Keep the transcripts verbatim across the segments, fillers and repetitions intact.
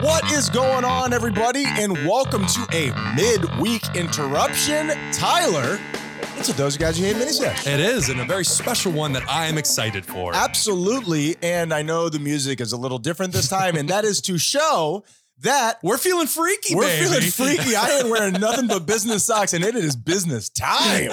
What is going on, everybody, and welcome to a midweek interruption. Tyler, it's a Those Guys You Hate mini-sesh. It is, and a very special one that I am excited for. Absolutely, and I know the music is a little different this time, and that is to show that we're feeling freaky, We're baby. feeling freaky. I ain't wearing nothing but business socks, and it is business time.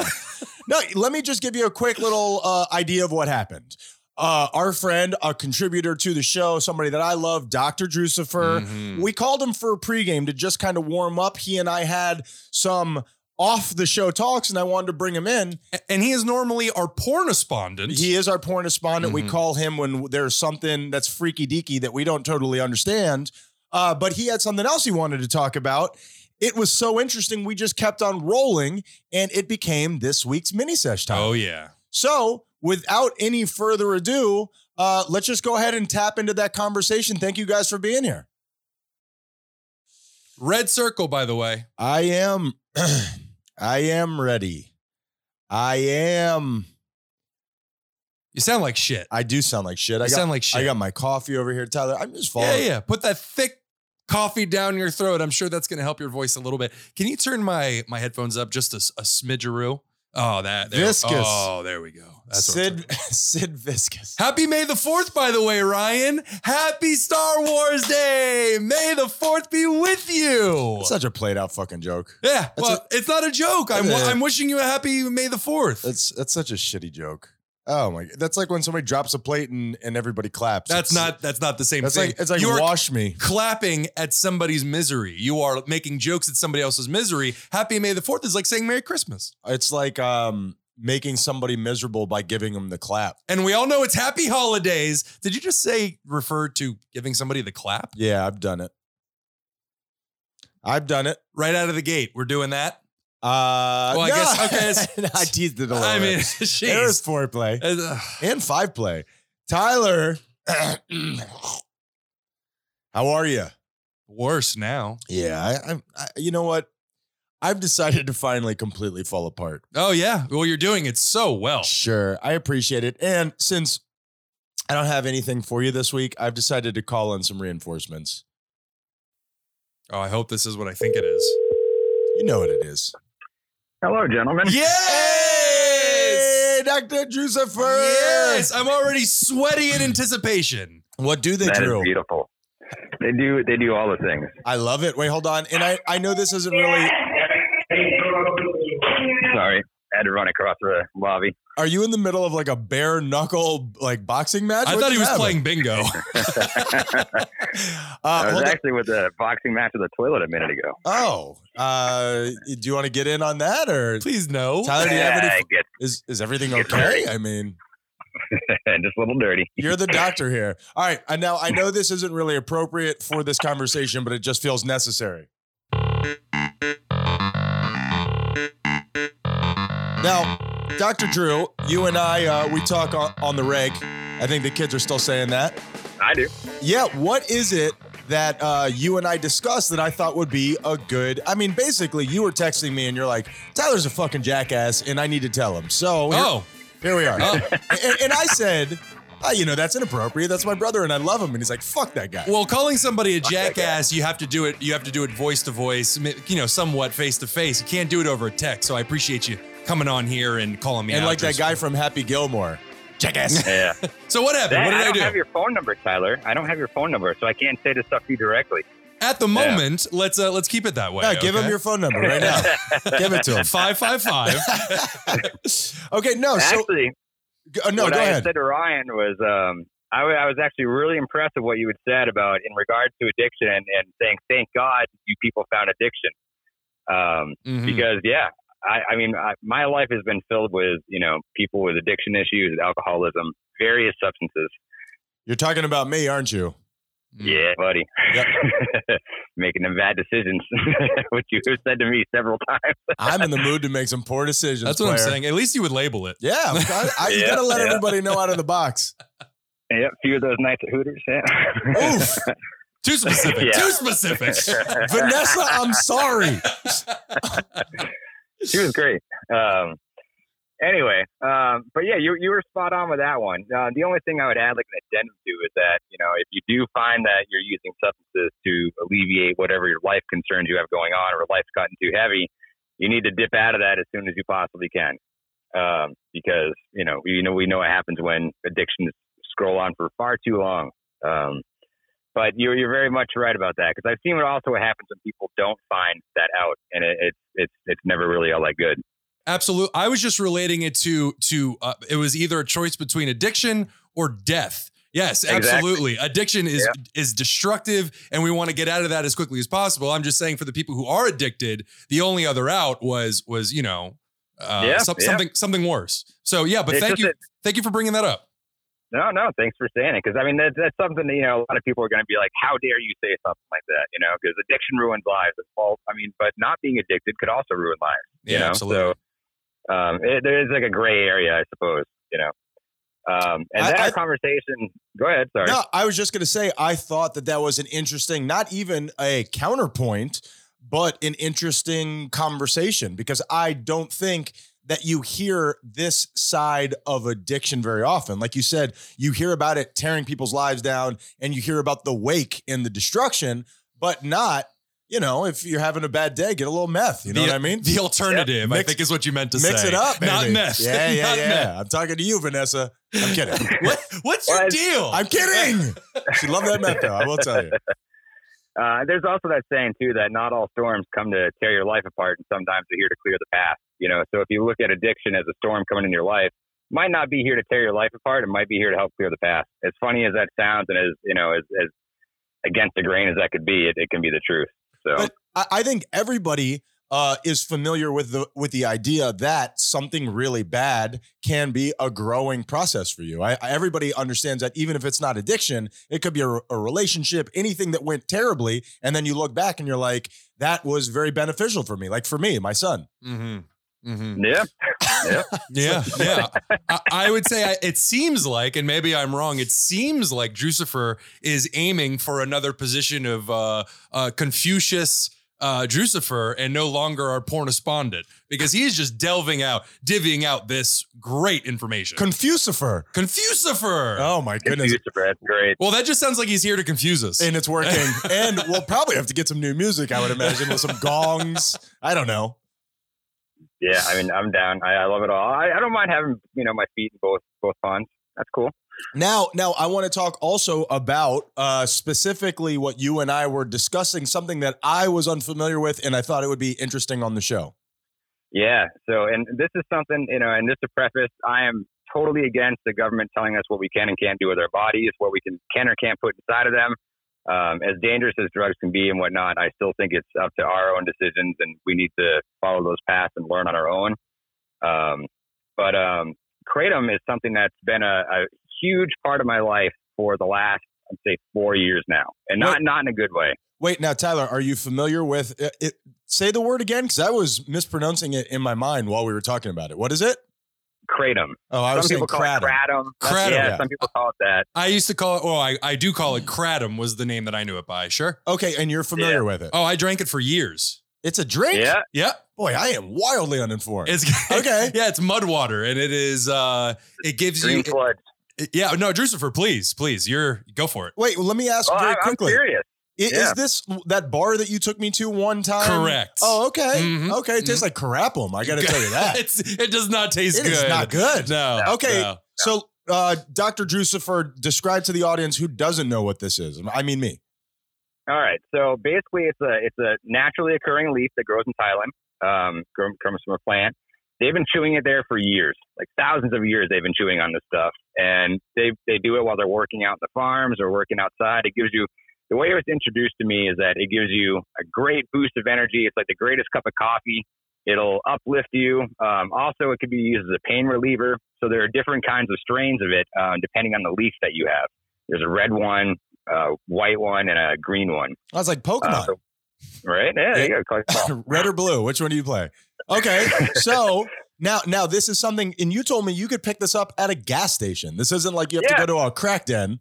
No, let me just give you a quick little uh, idea of what happened. Uh, our friend, a contributor to the show, somebody that I love, Doctor Drusifer. Mm-hmm. We called him for a pregame to just kind of warm up. He and I had some off the show talks, and I wanted to bring him in. And he is normally our pornespondent. He is our pornespondent. Mm-hmm. We call him when there's something that's freaky deaky that we don't totally understand. Uh, but he had something else he wanted to talk about. It was so interesting. We just kept on rolling, and it became this week's mini sesh time. Oh, yeah. So, without any further ado, uh, let's just go ahead and tap into that conversation. Thank you guys for being here. Red circle, by the way. I am. I am ready. I am. You sound like shit. I do sound like shit. I you got, sound like shit. I got my coffee over here, Tyler. I'm just falling. Yeah, yeah. Put that thick coffee down your throat. I'm sure that's going to help your voice a little bit. Can you turn my, my headphones up just a, a smidgeroo? Oh, that there, viscous. Oh, there we go. That's Sid Sid Vicious. Happy May the fourth, by the way, Ryan. Happy Star Wars Day. May the fourth be with you. That's such a played out fucking joke. Yeah, that's well, a, it's not a joke. I'm uh, I'm wishing you a happy May the fourth. That's that's such a shitty joke. Oh my! That's like when somebody drops a plate and, and everybody claps. That's it's, not that's not the same that's thing. Like, it's like you wash me clapping at somebody's misery. You are making jokes at somebody else's misery. Happy May the Fourth is like saying Merry Christmas. It's like um making somebody miserable by giving them the clap. And we all know it's Happy Holidays. Did you just say refer to giving somebody the clap? Yeah, I've done it. I've done it right out of the gate. We're doing that. Uh, well, I no. guess okay. I teased it a little. I mean, there was foreplay uh, and five play. Tyler, how are you? Worse now. Yeah, I, I, I. You know what? I've decided to finally completely fall apart. Oh yeah. Well, you're doing it so well. Sure, I appreciate it. And since I don't have anything for you this week, I've decided to call in some reinforcements. Oh, I hope this is what I think it is. You know what it is. Hello, gentlemen. Yes! Hey, Doctor Jusaphur. Yes! I'm already sweaty in anticipation. What do they do? That is beautiful. They do They do all the things. I love it. Wait, hold on. And I, I know this isn't really... Sorry. I had to run across the lobby. Are you in the middle of like a bare knuckle like boxing match? I what thought he was have? playing bingo. uh, I was actually on. with the boxing match of the toilet a minute ago. Oh. Uh, do you want to get in on that or please no? Tyler, do you have any, get, is is everything okay? Dirty. I mean, just a little dirty. You're the doctor here. All right. I now I know this isn't really appropriate for this conversation, but it just feels necessary. Now, Doctor Drew, you and I uh, we talk on, on the reg. I think the kids are still saying that. I do. Yeah. What is it that uh, you and I discussed that I thought would be a good, I mean, basically you were texting me and you're like, Tyler's a fucking jackass and I need to tell him. So here, oh. here we are. Oh. And, and I said, oh, you know, that's inappropriate. That's my brother and I love him. And he's like, fuck that guy. Well, calling somebody a fuck jackass, you have to do it. You have to do it voice to voice, you know, somewhat face to face. You can't do it over a text. So I appreciate you coming on here and calling me and out. And like that guy from Happy Gilmore. Jackass. Yeah. So what happened? That, what did I, don't I do? I don't have your phone number, Tyler. I don't have your phone number, so I can't say this stuff to you directly. At the yeah. moment, let's uh, let's keep it that way. Yeah, okay? Give him your phone number right now. Give it to him. five five five Okay, no. Actually, so, uh, no, what go I ahead. said to Ryan was um, I, I was actually really impressed with what you had said about in regards to addiction and, and saying, thank God you people found addiction. Um, mm-hmm. Because, yeah. I, I mean, I, my life has been filled with, you know, people with addiction issues, alcoholism, various substances. You're talking about me, aren't you? Yeah, buddy. Yep. Making them bad decisions, which you have said to me several times. I'm in the mood to make some poor decisions. That's what player. I'm saying. At least you would label it. Yeah. I, I, you yeah, got to let yeah. everybody know out of the box. Yep. A few of those nights at Hooters. Yeah. Oof. Too specific. Yeah. Too specific. Vanessa, I'm sorry. She was great. Um, Anyway, um, but yeah, you you were spot on with that one. Uh, the only thing I would add, like an addendum to, is that, you know, if you do find that you're using substances to alleviate whatever your life concerns you have going on or life's gotten too heavy, you need to dip out of that as soon as you possibly can. Um, because, you know, you know, we know what happens when addictions scroll on for far too long. Um, but you're, you're very much right about that. Cause I've seen what also happens when people don't find that out, and it, it's, it's, it's never really all that good. Absolutely. I was just relating it to, to, uh, it was either a choice between addiction or death. Yes, absolutely. Exactly. Addiction is, yeah. is destructive, and we want to get out of that as quickly as possible. I'm just saying, for the people who are addicted, the only other out was, was, you know, Uh, yeah, so, yeah. something, something worse. So yeah, but it's thank you. A, thank you for bringing that up. No, no, thanks for saying it. Cause I mean, that's, that's something that, you know, a lot of people are going to be like, how dare you say something like that? You know, cause addiction ruins lives. It's false. I mean, but not being addicted could also ruin lives. You yeah, know? Absolutely. So, um, it, there is like a gray area, I suppose, you know? Um, and I, that I, conversation, go ahead. Sorry. No, I was just going to say, I thought that that was an interesting, not even a counterpoint, but an interesting conversation, because I don't think that you hear this side of addiction very often. Like you said, you hear about it tearing people's lives down, and you hear about the wake and the destruction, but not, you know, if you're having a bad day, get a little meth. You know the, what I mean? The alternative, yep. mix, I think is what you meant to mix say. Mix it up, baby. Not meth. Yeah, yeah, Not yeah. Meth. I'm talking to you, Vanessa. I'm kidding. what, what's well, your I, deal? I'm kidding. She loved that meth, though. I will tell you. Uh, there's also that saying too, that not all storms come to tear your life apart, and sometimes they're here to clear the path, you know? So if you look at addiction as a storm coming in your life, it might not be here to tear your life apart. It might be here to help clear the path. As funny as that sounds, and as, you know, as, as against the grain as that could be, it, it can be the truth. So but I think everybody uh, is familiar with the, with the idea that something really bad can be a growing process for you. I, I, everybody understands that, even if it's not addiction, it could be a, a relationship, anything that went terribly. And then you look back and you're like, that was very beneficial for me. Like for me, my son. Mm-hmm. Mm-hmm. Yeah. Yeah. yeah. Yeah. I, I would say I, it seems like, and maybe I'm wrong, it seems like Jusaphur is aiming for another position of uh, uh, Confucius Uh, Drusifer, and no longer our pornespondent, because he's just delving out, divvying out this great information. Confucifer. Confucifer. Oh my goodness. Confucifer, that's great. Well, that just sounds like he's here to confuse us. And it's working. And we'll probably have to get some new music, I would imagine, with some gongs. I don't know. Yeah, I mean, I'm down. I, I love it all. I, I don't mind having, you know, my feet in both both ponds. That's cool. Now, now I want to talk also about uh, specifically what you and I were discussing, something that I was unfamiliar with, and I thought it would be interesting on the show. Yeah. So, and this is something, you know, and just to preface, I am totally against the government telling us what we can and can't do with our bodies, what we can, can or can't put inside of them. Um, as dangerous as drugs can be and whatnot, I still think it's up to our own decisions, and we need to follow those paths and learn on our own. Um, but um, Kratom is something that's been a, a huge part of my life for the last, I'd say, four years now, and not, wait, not in a good way. Wait, now, Tyler, are you familiar with it? it say the word again, because I was mispronouncing it in my mind while we were talking about it. What is it? Kratom. Oh, I was some saying people Kratom. Call it Kratom. Kratom. Yeah, yeah, some people call it that. I used to call it, oh, I, I do call it Kratom was the name that I knew it by. Sure. Okay, and you're familiar yeah. with it. Oh, I drank it for years. It's a drink? Yeah. Yeah. Boy, I am wildly uninformed. It's, okay. yeah, it's mud water, and it is, uh, it gives Green you. Flood. Yeah, no, Drusifer, please, please, you're go for it. Wait, well, let me ask well, very I'm quickly. Curious. Is, yeah. is this that bar that you took me to one time? Correct. Oh, okay. Mm-hmm. Okay, it mm-hmm. tastes like crapum. I got to tell you that. it's, it does not taste it good. It is not good. No. no okay, no, no. so uh, Doctor Drusifer, describe to the audience who doesn't know what this is. I mean me. All right, so basically it's a it's a naturally occurring leaf that grows in Thailand, um, comes from a plant. They've been chewing it there for years, like thousands of years they've been chewing on this stuff. And they they do it while they're working out in the farms or working outside. It gives you, the way it was introduced to me is that it gives you a great boost of energy. It's like the greatest cup of coffee. It'll uplift you. Um, also, it could be used as a pain reliever. So there are different kinds of strains of it um, depending on the leaf that you have. There's a red one, a white one, and a green one. That's like Pokemon. Uh, so, right? Yeah, there you go. Red or blue? Which one do you play? Okay, so now now this is something, and you told me you could pick this up at a gas station. This isn't like you have yeah. to go to a crack den.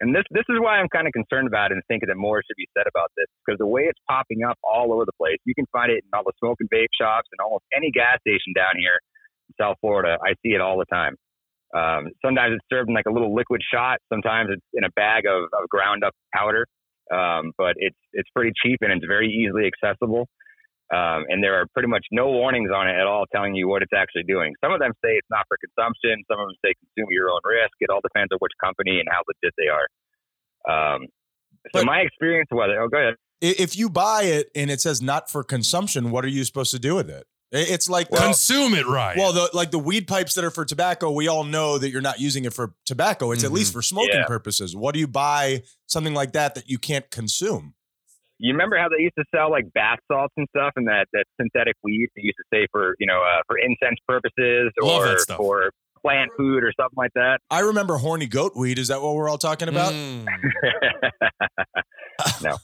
And this this is why I'm kind of concerned about it and thinking that more should be said about this, because the way it's popping up all over the place, you can find it in all the smoke and vape shops and almost any gas station down here. South Florida, I see it all the time. Um, sometimes it's served in like a little liquid shot. Sometimes it's in a bag of, of ground up powder. Um, but it's, it's pretty cheap and it's very easily accessible. Um, and there are pretty much no warnings on it at all telling you what it's actually doing. Some of them say it's not for consumption. Some of them say consume at your own risk. It all depends on which company and how legit they are. Um, so but my experience with it, oh, go ahead. If you buy it and it says not for consumption, what are you supposed to do with it? It's like well, consume it, right? Well, the, like the weed pipes that are for tobacco, we all know that you're not using it for tobacco. It's mm-hmm. at least for smoking yeah. purposes. What do you buy something like that that you can't consume? You remember how they used to sell like bath salts and stuff, and that, that synthetic weed they used to say for, you know, uh, for incense purposes or for plant food or something like that. I remember horny goat weed. Is that what we're all talking about? Mm. No,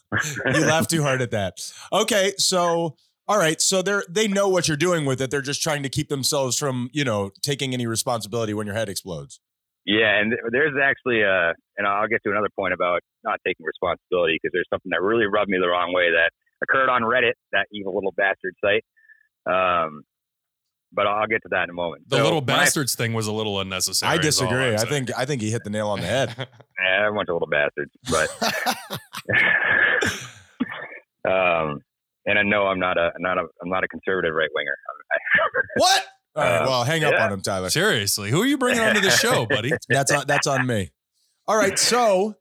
you laughed too hard at that. Okay, so all right, so they're they know what you're doing with it. They're just trying to keep themselves from, you know, taking any responsibility when your head explodes. Yeah, and there's actually a, and I'll get to another point about not taking responsibility, because there's something that really rubbed me the wrong way that occurred on Reddit, that evil little bastard site. Um, but I'll get to that in a moment. The so little bastards I, thing was a little unnecessary. I disagree. I think I think he hit the nail on the head. Yeah, everyone's a little bastard, but um, and I know I'm not a not a I'm not a conservative right winger. What? All right, well, hang up yeah. on him, Tyler. Seriously, who are you bringing onto the show, buddy? That's on, that's on me. All right, so.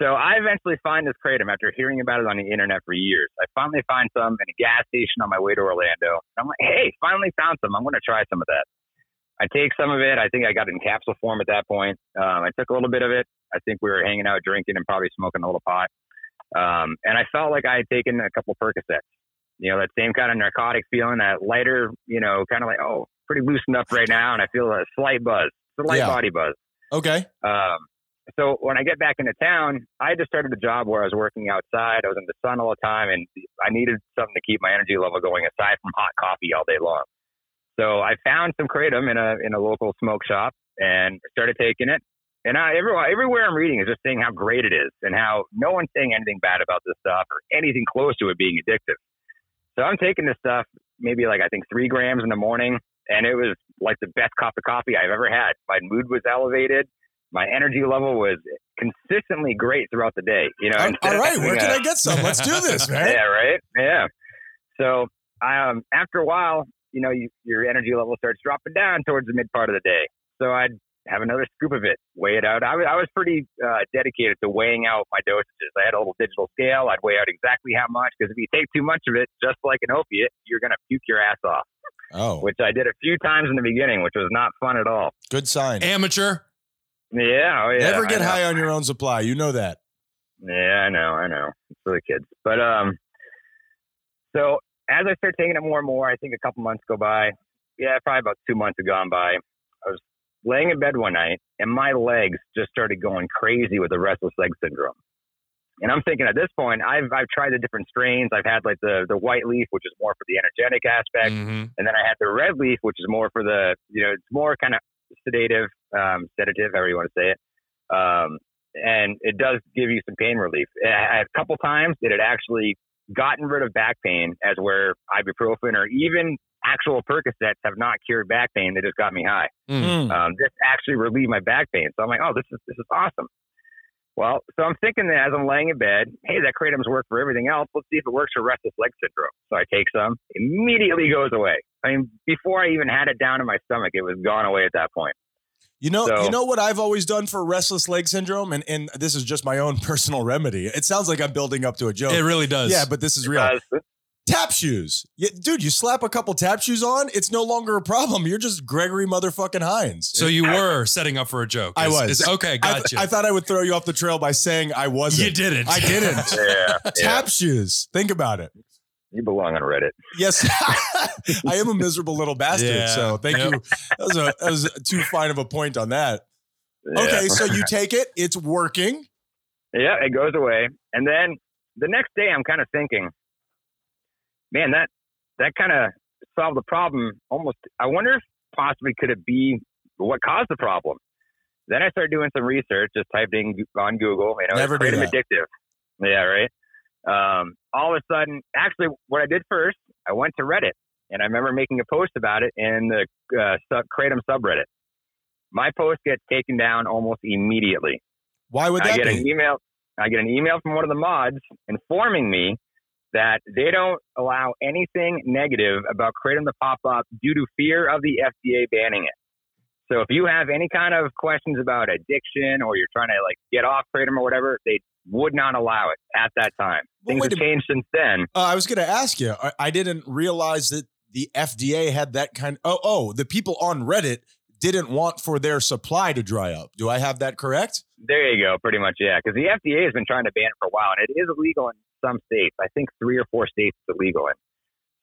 So I eventually find this Kratom after hearing about it on the internet for years. I finally find some in a gas station on my way to Orlando. I'm like, hey, finally found some. I'm going to try some of that. I take some of it. I think I got it in capsule form at that point. Um, I took a little bit of it. I think we were hanging out drinking and probably smoking a little pot. Um, and I felt like I had taken a couple Percocets. You know, that same kind of narcotic feeling, that lighter, you know, kind of like, oh, pretty loosened up right now. And I feel a slight buzz, it's a light yeah. body buzz. Okay. Um, so when I get back into town, I just started a job where I was working outside. I was in the sun all the time, and I needed something to keep my energy level going aside from hot coffee all day long. So I found some Kratom in a in a local smoke shop and started taking it. And I, everywhere, everywhere I'm reading is just saying how great it is and how no one's saying anything bad about this stuff or anything close to it being addictive. So I'm taking this stuff, maybe like, I think three grams in the morning. And it was like the best cup of coffee I've ever had. My mood was elevated. My energy level was consistently great throughout the day. You know, all, all right, where a, can I get some? Let's do this, man. Yeah, right. Yeah. So um, after a while, you know, you, your energy level starts dropping down towards the mid part of the day. So I'd have another scoop of it, weigh it out. I, I was pretty uh, dedicated to weighing out my dosages. I had a little digital scale. I'd weigh out exactly how much, because if you take too much of it, just like an opiate, you're going to puke your ass off. Oh, which I did a few times in the beginning, which was not fun at all. Good sign. Amateur. Yeah. Oh yeah. Never get high on your own supply. You know that. Yeah, I know. I know. It's for the kids. But um, so as I start taking it more and more, I think a couple months go by. Yeah, probably about two months have gone by. I was laying in bed one night, and my legs just started going crazy with the restless leg syndrome. And I'm thinking at this point, I've I've tried the different strains. I've had like the, the white leaf, which is more for the energetic aspect. Mm-hmm. And then I had the red leaf, which is more for the, you know, it's more kind of sedative, um, sedative, however you want to say it. Um, and it does give you some pain relief. A couple times it had actually gotten rid of back pain, as where ibuprofen or even actual Percocets have not cured back pain. They just got me high. Mm-hmm. Um, this actually relieved my back pain. So I'm like, oh, this is, this is awesome. Well, so I'm thinking that as I'm laying in bed, hey, that Kratom's worked for everything else. Let's see if it works for restless leg syndrome. So I take some, immediately goes away. I mean, before I even had it down in my stomach, it was gone away at that point. You know, so, you know what I've always done for restless leg syndrome? And, and this is just my own personal remedy. It sounds like I'm building up to a joke. It really does. Yeah, but this is real. Uh, Tap shoes. Yeah, dude, you slap a couple tap shoes on, it's no longer a problem. You're just Gregory motherfucking Hines. So you were setting up for a joke. Is, I was. Is, okay, gotcha. I, th- I thought I would throw you off the trail by saying I wasn't. You didn't. I didn't. Yeah, tap yeah. shoes. Think about it. You belong on Reddit. Yes. I am a miserable little bastard, yeah. so thank yep. you. That was, a, that was too fine of a point on that. Yeah. Okay, so you take it. It's working. Yeah, it goes away. And then the next day I'm kind of thinking, man, that that kind of solved the problem almost. I wonder if possibly could it be what caused the problem? Then I started doing some research, just typing on Google, you know, never do that. Addictive. Yeah, right. Um, all of a sudden, actually what I did first, I went to Reddit And I remember making a post about it in the uh, sub- Kratom subreddit. My post gets taken down almost immediately. Why would that I get be? An email, I get an email from one of the mods informing me that they don't allow anything negative about Kratom to pop up due to fear of the F D A banning it. So if you have any kind of questions about addiction or you're trying to like get off Kratom or whatever, they would not allow it at that time. Well, Things have changed since then. Uh, I was going to ask you, I, I didn't realize that the F D A had that kind of, oh, oh, the people on Reddit didn't want for their supply to dry up. Do I have that correct? There you go. Pretty much. Yeah. Because the F D A has been trying to ban it for a while and it is illegal in some states. I think three or four states it's illegal in.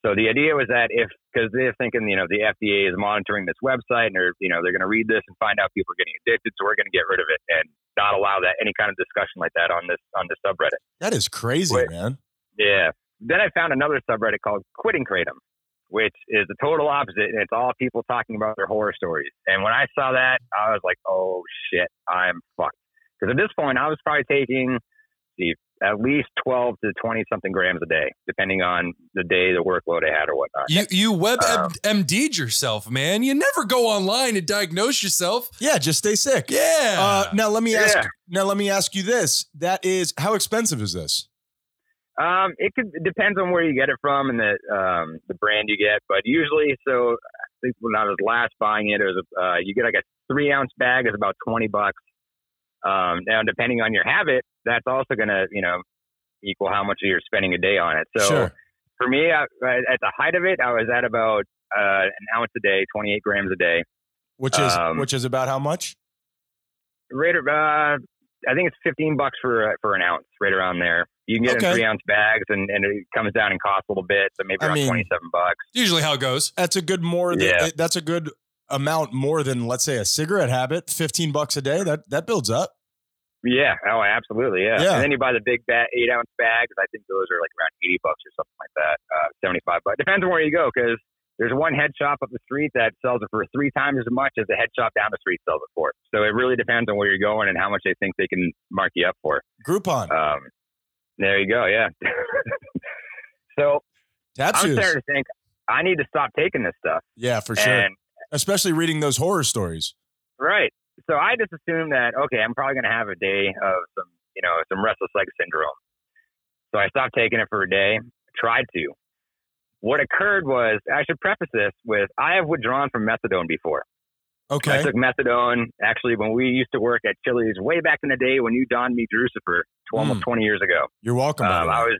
So the idea was that if, because they're thinking, you know, the F D A is monitoring this website and they're, you know, they're going to read this and find out people are getting addicted. So we're going to get rid of it and not allow that any kind of discussion like that on this, on the subreddit. That is crazy, which, man. Yeah. Then I found another subreddit called Quitting Kratom, which is the total opposite. And it's all people talking about their horror stories. And when I saw that, I was like, oh shit, I'm fucked. Because at this point I was probably taking the, at least twelve to twenty something grams a day, depending on the day, the workload I had or whatnot. You, you web um, M D'd yourself, man. You never go online and diagnose yourself. Yeah. Just stay sick. Yeah. Uh, now let me ask, yeah. now let me ask you this. That is, how expensive is this? Um, it could, it depends on where you get it from and the, um, the brand you get, but usually, so I think when I was last buying it, it was, uh, you get like a three ounce bag is about twenty bucks. Um, now, depending on your habit, that's also going to, you know, equal how much you're spending a day on it. So sure. For me, I, at the height of it, I was at about uh, an ounce a day, twenty-eight grams a day. Which is um, which is about how much? Right, uh, I think it's fifteen bucks for uh, for an ounce, right around there. You can get okay. in three ounce bags, and, and it comes down and costs a little bit, so maybe around I mean, twenty-seven bucks. Usually, how it goes. That's a good more. Than, yeah. That's a good. amount more than, let's say, a cigarette habit. Fifteen bucks a day, that that builds up. Yeah. Oh, absolutely. Yeah, yeah. And then you buy the big bat eight ounce bags. I think those are like around eighty bucks or something like that, uh seventy-five, but depends on where you go, because there's one head shop up the street that sells it for three times as much as the head shop down the street sells it for. So it really depends on where you're going and how much they think they can mark you up for. Groupon. Um there you go. Yeah. So Tattoos. I'm starting to think I need to stop taking this stuff. Yeah, for sure. And especially reading those horror stories. Right. So I just assumed that, okay, I'm probably going to have a day of some, you know, some restless leg syndrome. So I stopped taking it for a day, tried to. What occurred was, I should preface this with, I have withdrawn from methadone before. Okay. I took methadone, actually, when we used to work at Chili's way back in the day when you donned me Drusifer almost mm. twenty years ago. You're welcome. Um, I was.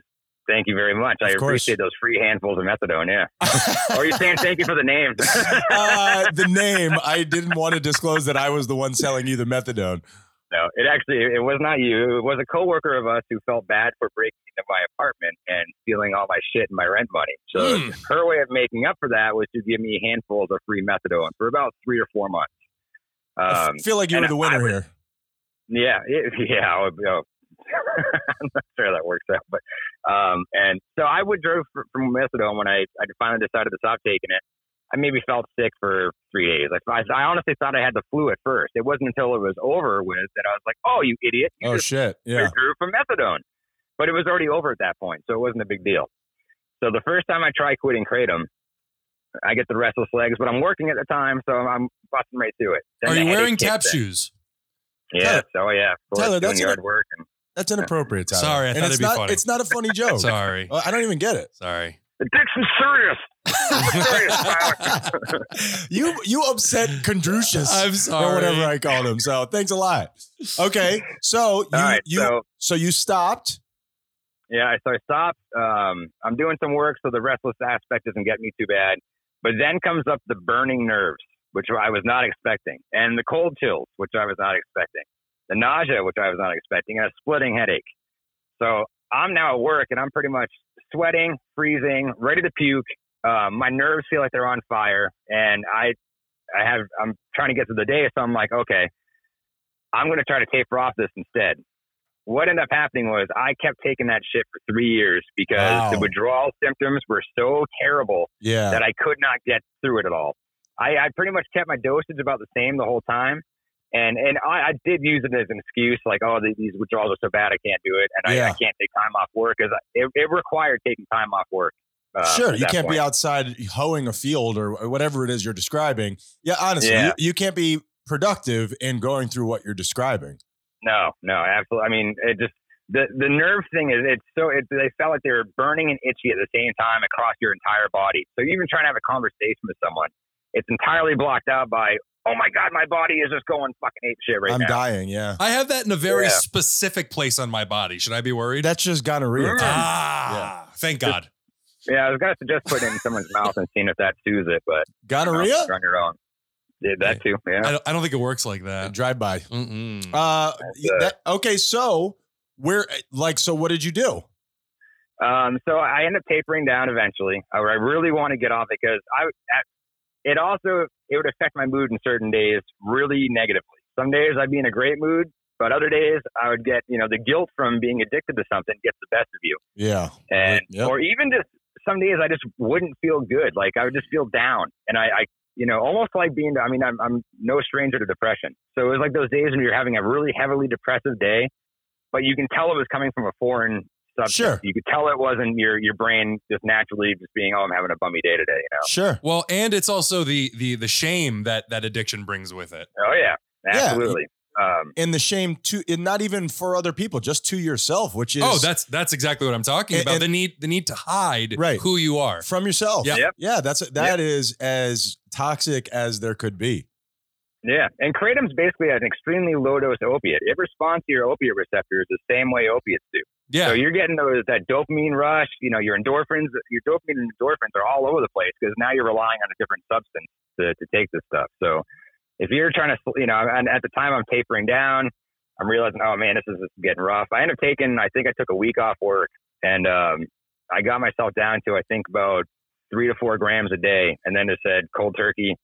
Thank you very much. Of I course. Appreciate those free handfuls of methadone. Yeah. Or you're saying thank you for the name. uh, the name. I didn't want to disclose that I was the one selling you the methadone. No, it actually, it was not you. It was a coworker of us who felt bad for breaking into my apartment and stealing all my shit and my rent money. So mm. her way of making up for that was to give me handfuls of free methadone for about three or four months. Um, I feel like you were the winner was, here. Yeah. It, yeah. I would, uh, I'm not sure that works out, but um and so I withdrew from methadone when I, I finally decided to stop taking it. I maybe felt sick for three days. Like I, I honestly thought I had the flu at first. It wasn't until it was over with that I was like, "Oh, you idiot! You oh shit! Yeah, withdrew from methadone." But it was already over at that point, so it wasn't a big deal. So the first time I try quitting kratom, I get the restless legs, but I'm working at the time, so I'm, I'm busting right through it. Then Are you wearing tap shoes? Yeah. So yeah, Tyler, that's yard it. work and. That's inappropriate, Tyler. Sorry, I thought it'd be not, funny. It's not a funny joke. Sorry. I don't even get it. Sorry. Addiction's serious. serious you you upset Condrucius. I'm sorry. Or whatever I called him. So thanks a lot. Okay. So you right, you so, so you stopped. Yeah, so I stopped. Um, I'm doing some work, so the restless aspect doesn't get me too bad. But then comes up the burning nerves, which I was not expecting, and the cold chills, which I was not expecting. The nausea, which I was not expecting, and a splitting headache. So I'm now at work, and I'm pretty much sweating, freezing, ready to puke. Uh, my nerves feel like they're on fire, and I, I have, I'm trying to get to the day, so I'm like, okay, I'm going to try to taper off this instead. What ended up happening was I kept taking that shit for three years because wow. the withdrawal symptoms were so terrible yeah. that I could not get through it at all. I, I pretty much kept my dosage about the same the whole time. And and I, I did use it as an excuse, like, oh, these withdrawals are so bad, I can't do it, and yeah. I, I can't take time off work. Because it, it required taking time off work Uh, sure. You can't point. be outside hoeing a field or whatever it is you're describing. Yeah. Honestly, yeah. You, you can't be productive in going through what you're describing. No, no, absolutely. I mean, it just, the, the nerve thing is it's so, it, they felt like they were burning and itchy at the same time across your entire body. So even trying to have a conversation with someone, it's entirely blocked out by, oh my God, my body is just going fucking ape shit right I'm now. I'm dying, yeah. I have that in a very yeah. specific place on my body. Should I be worried? That's just gonorrhea. Ah, yeah. Thank God. Just, yeah, I was going to suggest putting it in someone's mouth and seeing if that soothes it, but gonorrhea? You know, on your own. Did that I, too, yeah. I don't, I don't think it works like that. Drive by. Mm-mm. Uh, that, okay, so where, like, so what did you do? Um, so I ended up tapering down eventually. I really want to get off because I at, it also, it would affect my mood in certain days really negatively. Some days I'd be in a great mood, but other days I would get, you know, the guilt from being addicted to something gets the best of you. Yeah. And, yep. or even just some days I just wouldn't feel good. Like I would just feel down and I, I you know, almost like being, I mean, I'm, I'm no stranger to depression. So it was like those days when you're having a really heavily depressive day, but you can tell it was coming from a foreign substance. Sure. You could tell it wasn't your your brain just naturally just being, oh, I'm having a bummy day today. You know? Sure. Well, and it's also the the the shame that that addiction brings with it. Oh yeah, absolutely. Yeah. Um, and the shame to, and not even for other people, just to yourself, which is oh, that's that's exactly what I'm talking and, about. And the need the need to hide right. who you are from yourself. Yeah, yep. yeah. That's that yep. is as toxic as there could be. Yeah, and kratom's basically an extremely low dose opiate. It responds to your opiate receptors the same way opiates do. Yeah. So you're getting those that dopamine rush. You know, your endorphins, your dopamine and endorphins are all over the place because now you're relying on a different substance to, to take this stuff. So if you're trying to, you know, and at the time I'm tapering down, I'm realizing, oh man, this is, this is getting rough. I end up taking, I think I took a week off work, and um, I got myself down to I think about three to four grams a day, and then just said cold turkey,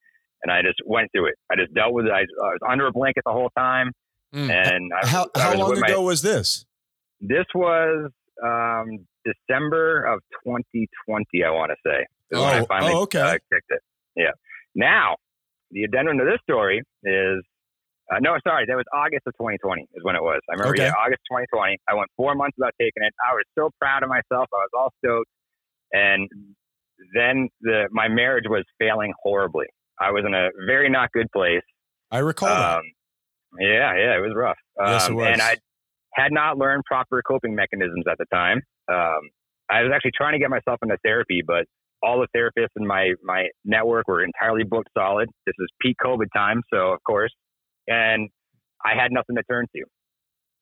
and I just went through it. I just dealt with it. I, I was under a blanket the whole time, mm. and I, how I how long ago my, was this? This was um, December of twenty twenty, I want to say. Oh, when I finally, oh, okay. Uh, kicked it. Yeah. Now, the addendum to this story is, uh, no, sorry, that was August of twenty twenty is when it was. I remember, okay. yeah, August twenty twenty. I went four months without taking it. I was so proud of myself. I was all stoked. And then the my marriage was failing horribly. I was in a very not good place. I recall um, that. Yeah, yeah, it was rough. Yes, um, it was. And I had not learned proper coping mechanisms at the time. Um, I was actually trying to get myself into therapy, but all the therapists in my, my network were entirely booked solid. This is peak COVID time, so of course. And I had nothing to turn to.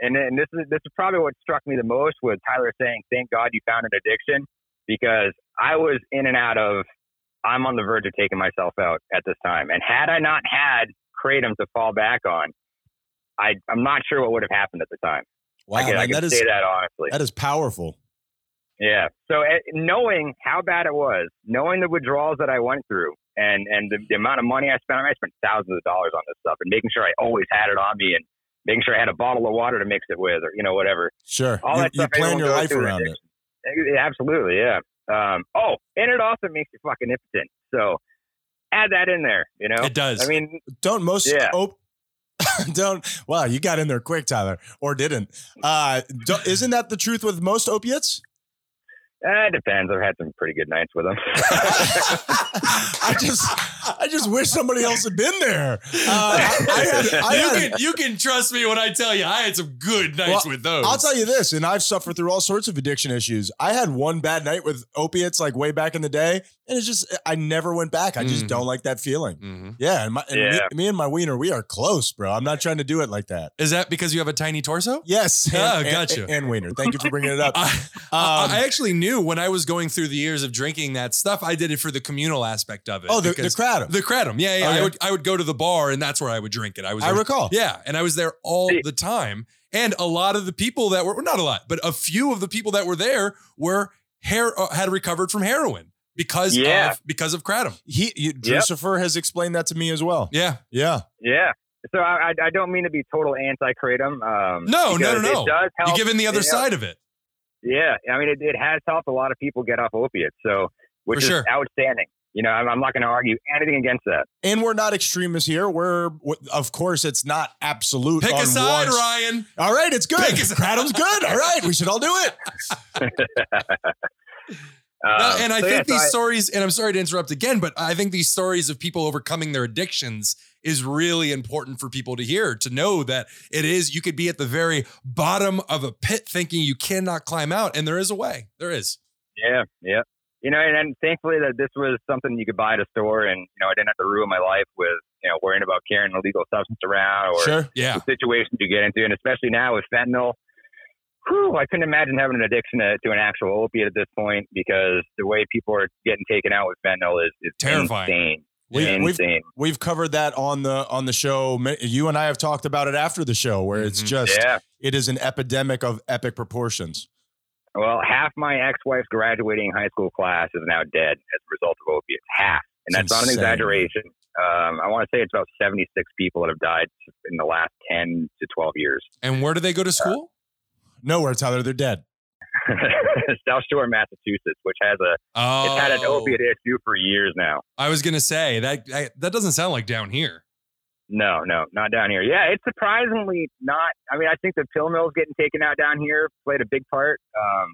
And, and this is this is probably what struck me the most was Tyler saying, thank God you found an addiction, because I was in and out of, I'm on the verge of taking myself out at this time. And had I not had Kratom to fall back on, I, I'm not sure what would have happened at the time. Wow, I can, man, I can that say is, that honestly. That is powerful. Yeah. So uh, knowing how bad it was, knowing the withdrawals that I went through, and, and the, the amount of money I spent, I spent thousands of dollars on this stuff, and making sure I always had it on me, and making sure I had a bottle of water to mix it with, or, you know, whatever. Sure. All you, that stuff. You plan your life around addiction. It. Absolutely. Yeah. Um, oh, and it also makes you fucking impotent. So add that in there, you know? It does. I mean, don't most, yeah. op- Don't wow, you got in there quick, Tyler, or didn't? Uh, don't, isn't that the truth with most opiates? Uh, it depends. I've had some pretty good nights with them. I just, I just wish somebody else had been there. Uh, I, I had, I had, you, can, you can trust me when I tell you, I had some good nights well, with those. I'll tell you this, and I've suffered through all sorts of addiction issues. I had one bad night with opiates, like way back in the day, and it's just, I never went back. I just mm-hmm. don't like that feeling. Mm-hmm. Yeah, and, my, and yeah. Me, me and my wiener, we are close, bro. I'm not trying to do it like that. Is that because you have a tiny torso? Yes. And, oh, gotcha. And, and, and wiener. Thank you for bringing it up. I, um, I actually knew. When I was going through the years of drinking that stuff, I did it for the communal aspect of it. Oh, the, the kratom. The kratom. Yeah, yeah. Okay. I would I would go to the bar, and that's where I would drink it. I was. I there, recall. Yeah, and I was there all the time. And a lot of the people that were, not a lot, but a few of the people that were there were hair uh, had recovered from heroin because yeah. of because of kratom. He, he Jusaphur yep. has explained that to me as well. Yeah, yeah, yeah. So I I don't mean to be total anti kratom. Um, no, no, no, no. It does help. You're giving the other it side helps. Of it. Yeah, I mean, it, it has helped a lot of people get off opiates, so which For is sure. outstanding. You know, I'm, I'm not going to argue anything against that. And we're not extremists here. We're, of course, it's not absolute. Pick on a side, one. Ryan. All right, it's good. Kratom's good. All right, we should all do it. Um, no, and I so think yeah, these so I, stories, and I'm sorry to interrupt again, but I think these stories of people overcoming their addictions is really important for people to hear, to know that it is, you could be at the very bottom of a pit thinking you cannot climb out. And there is a way. There is. Yeah. Yeah. You know, and, and thankfully that this was something you could buy at a store, and, you know, I didn't have to ruin my life with, you know, worrying about carrying an illegal substance around or sure, yeah. the situations you get into. And especially now with fentanyl, whew, I couldn't imagine having an addiction to, to an actual opiate at this point, because the way people are getting taken out with fentanyl is, is terrifying. Insane. We've, we've, we've covered that on the on the show. You and I have talked about it after the show, where it's just yeah. it is an epidemic of epic proportions. Well, half my ex-wife's graduating high school class is now dead as a result of opiates. Half. And that's not an exaggeration. Um, I want to say it's about seventy-six people that have died in the last ten to twelve years. And where do they go to school? Uh, Nowhere, Tyler. They're dead. South Shore, Massachusetts, which has a oh. it's had an opiate issue for years now. I was gonna say that I, that doesn't sound like down here. No, no, not down here. Yeah, it's surprisingly not. I mean, I think the pill mills getting taken out down here played a big part.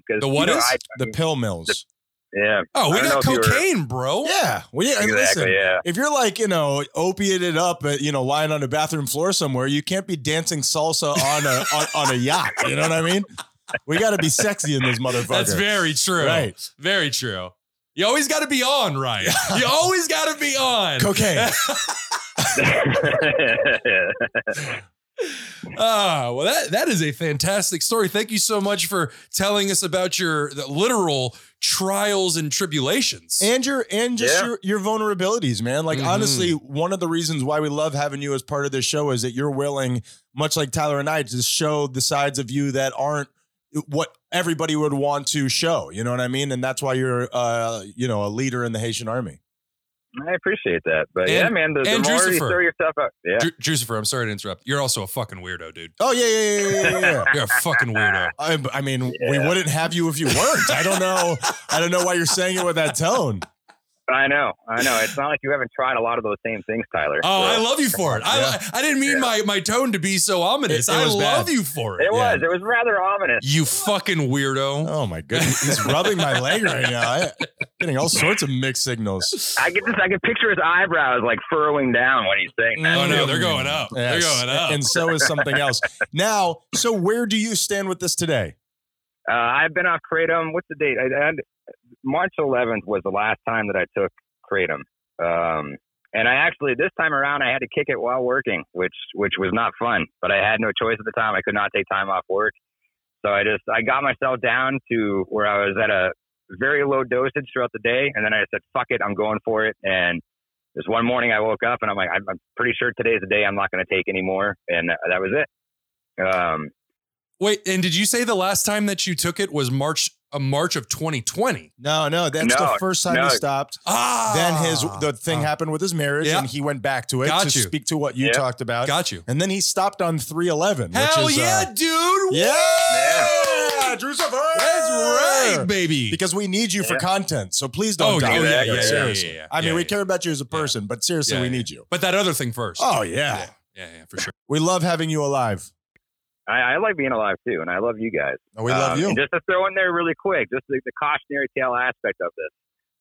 Because um, the what you know, is I, I the mean, pill mills? The, yeah. Oh, we got cocaine, were, bro. Yeah. Well, yeah. Exactly. Listen, yeah. If you're like, you know, opiated up, you know, lying on a bathroom floor somewhere, you can't be dancing salsa on a on, on a yacht. You know what I mean? We got to be sexy in this motherfucker. That's very true. Right. Very true. You always got to be on, right? You always got to be on. Cocaine. Ah, well, that, that is a fantastic story. Thank you so much for telling us about your the literal trials and tribulations, and your and just yeah. your, your vulnerabilities, man. Like, mm-hmm. honestly, one of the reasons why we love having you as part of this show is that you're willing, much like Tyler and I, to show the sides of you that aren't what everybody would want to show. You know what I mean? And that's why you're, uh, you know, a leader in the Haitian army. I appreciate that, but and, yeah, man, the, the more Jusaphur. You throw yourself out, yeah. Jusaphur, I'm sorry to interrupt. You're also a fucking weirdo, dude. Oh yeah, yeah, yeah, yeah, yeah. You're a fucking weirdo. I, I mean, yeah. we wouldn't have you if you weren't. I don't know. I don't know why you're saying it with that tone. I know, I know. It's not like you haven't tried a lot of those same things, Tyler. Oh, so. I love you for it. I, yeah. I, I didn't mean yeah. my, my tone to be so ominous. It, it I love bad. You for it. It yeah. was. It was rather ominous. You fucking weirdo. Oh my goodness, he's rubbing my leg right now. I, getting all sorts of mixed signals. I get this. I can picture his eyebrows like furrowing down when he's saying that. Oh no, they're going up. Yes. They're going up. And so is something else. Now, so where do you stand with this today? Uh, I've been off Kratom. What's the date? I, I March eleventh was the last time that I took Kratom. Um, and I actually, this time around, I had to kick it while working, which, which was not fun, but I had no choice at the time. I could not take time off work. So I just, I got myself down to where I was at a very low dosage throughout the day. And then I said, fuck it, I'm going for it. And this one morning I woke up and I'm like, I'm, I'm pretty sure today's the day I'm not going to take anymore. And that was it. Um, Wait, and did you say the last time that you took it was March, a March of twenty twenty? No, no, that's no, the first time no. he stopped. Ah, then his the thing ah. happened with his marriage, yeah. and he went back to it Got to you. Speak to what you yeah. talked about. Got you. And then he stopped on three eleven. Hell which is, yeah, uh, dude! Yeah, yeah. Drusifer, that's right, baby. Because we need you yeah. for content, so please don't. Oh, die. Yeah, yeah, yeah, yeah, seriously. Yeah, yeah, yeah. I mean, yeah, we yeah. care about you as a person, yeah. but seriously, yeah, we need you. But that other thing first. Oh yeah, yeah, yeah, yeah for sure. We love having you alive. I, I like being alive too, and I love you guys. Oh, we love um, you. And just to throw in there really quick, just the, the cautionary tale aspect of this.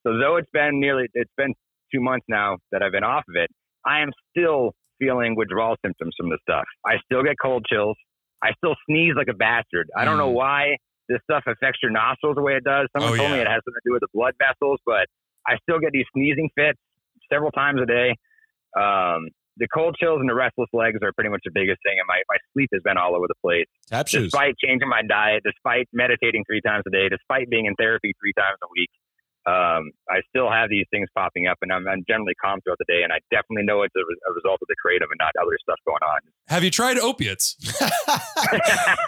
So though it's been nearly, it's been two months now that I've been off of it, I am still feeling withdrawal symptoms from this stuff. I still get cold chills. I still sneeze like a bastard. I don't mm. know why this stuff affects your nostrils the way it does. Someone oh, told yeah. me it has something to do with the blood vessels, but I still get these sneezing fits several times a day. Um, The cold chills and the restless legs are pretty much the biggest thing. And my, my sleep has been all over the place. Tap shoes. Despite changing my diet, despite meditating three times a day, despite being in therapy three times a week, um, I still have these things popping up. And I'm, I'm generally calm throughout the day. And I definitely know it's a, re- a result of the Kratom and not other stuff going on. Have you tried opiates?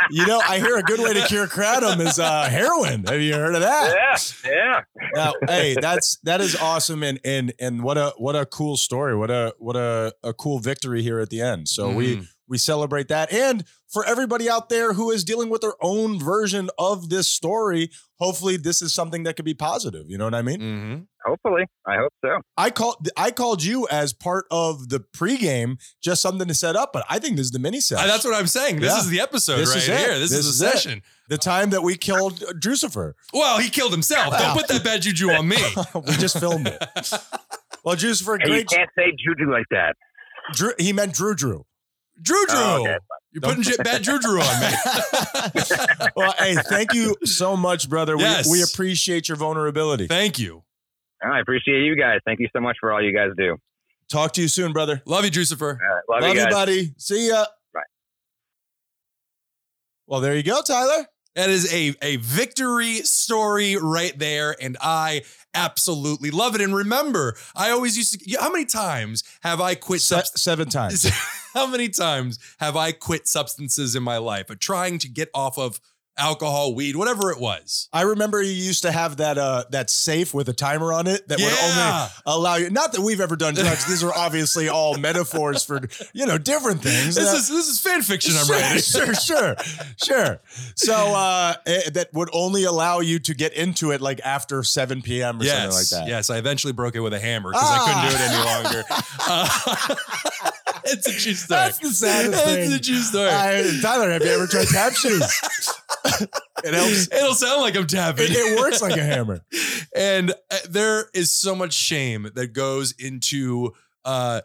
You know, I hear a good way to cure Kratom is uh, heroin. Have you heard of that? Yeah, yeah. Now, hey, that's that is awesome, and and and what a what a cool story, what a what a, a cool victory here at the end. So mm. we We celebrate that. And for everybody out there who is dealing with their own version of this story, hopefully this is something that could be positive. You know what I mean? Mm-hmm. Hopefully. I hope so. I called I called you as part of the pregame, just something to set up, but I think this is the mini session. That's what I'm saying. This yeah. is the episode this right here. This, this is, is the session. It. The time that we killed Drusifer. Well, he killed himself. Well. Don't put that bad juju on me. We just filmed it. Well, Jusaphur, hey, great. You can't say juju like that. Drew, he meant Drew Drew. Drew Drew. Oh, okay. You're putting shit bad Drew Drew on me. Well, hey, thank you so much, brother. Yes. We, we appreciate your vulnerability. Thank you. I appreciate you guys. Thank you so much for all you guys do. Talk to you soon, brother. Love you, Jusaphur. Uh, love love you, guys. You, buddy. See ya. Bye. Well, there you go, Tyler. That is a, a victory story right there, and I absolutely love it. And remember, I always used to... How many times have I quit... Se- subst- seven times. How many times have I quit substances in my life? Or trying to get off of alcohol, weed, whatever it was. I remember you used to have that uh, that safe with a timer on it that yeah. would only allow you. Not that we've ever done drugs. These are obviously all metaphors for, you know, different things. This uh, is this is fan fiction I'm sure, writing. Sure, sure, sure. So uh, it, that would only allow you to get into it like after seven p.m. or yes, something like that. Yes, I eventually broke it with a hammer because ah. I couldn't do it any longer. Uh, it's a true story. That's the saddest thing. It's a true story. I, Tyler, have you ever tried tap shoes? It helps. It'll sound like I'm tapping. It, it works like a hammer. And uh, there is so much shame that goes into uh,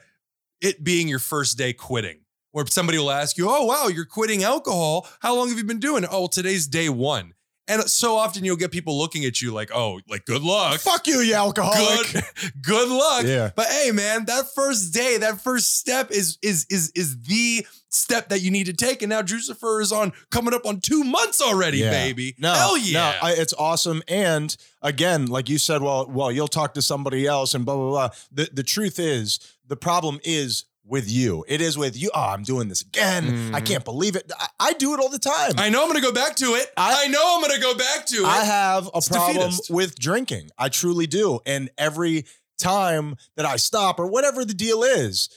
it being your first day quitting, where somebody will ask you, oh, wow, you're quitting alcohol. How long have you been doing it? Oh, well, today's day one. And so often you'll get people looking at you like, oh, like, good luck. Fuck you, you alcoholic. Good, good luck. Yeah. But hey, man, that first day, that first step is is is is the step that you need to take. And now Jusaphur is on coming up on two months already, yeah. baby. No, hell yeah. No, I, it's awesome. And again, like you said, well, well, you'll talk to somebody else and blah, blah, blah. The, the truth is, the problem is with you. It is with you. Oh, I'm doing this again. Mm. I can't believe it. I, I do it all the time. I know I'm going to go back to it. I, I know I'm going to go back to it. I have a it's problem defeatist. With drinking. I truly do. And every time that I stop or whatever the deal is,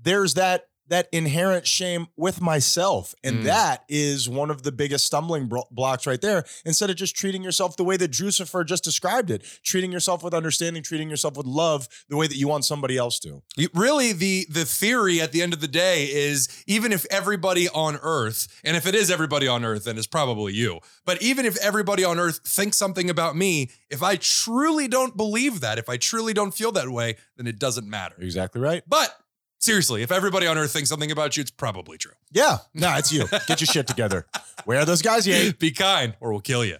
there's that that inherent shame with myself. And mm. that is one of the biggest stumbling bro- blocks right there. Instead of just treating yourself the way that Drusifer just described it, treating yourself with understanding, treating yourself with love, the way that you want somebody else to. You, really, the the theory at the end of the day is, even if everybody on earth, and if it is everybody on earth, then it's probably you, but even if everybody on earth thinks something about me, if I truly don't believe that, if I truly don't feel that way, then it doesn't matter. Exactly right. But seriously, if everybody on earth thinks something about you, it's probably true. Yeah. No, it's you. Get your shit together. Where are those guys you hate? Be kind or we'll kill you.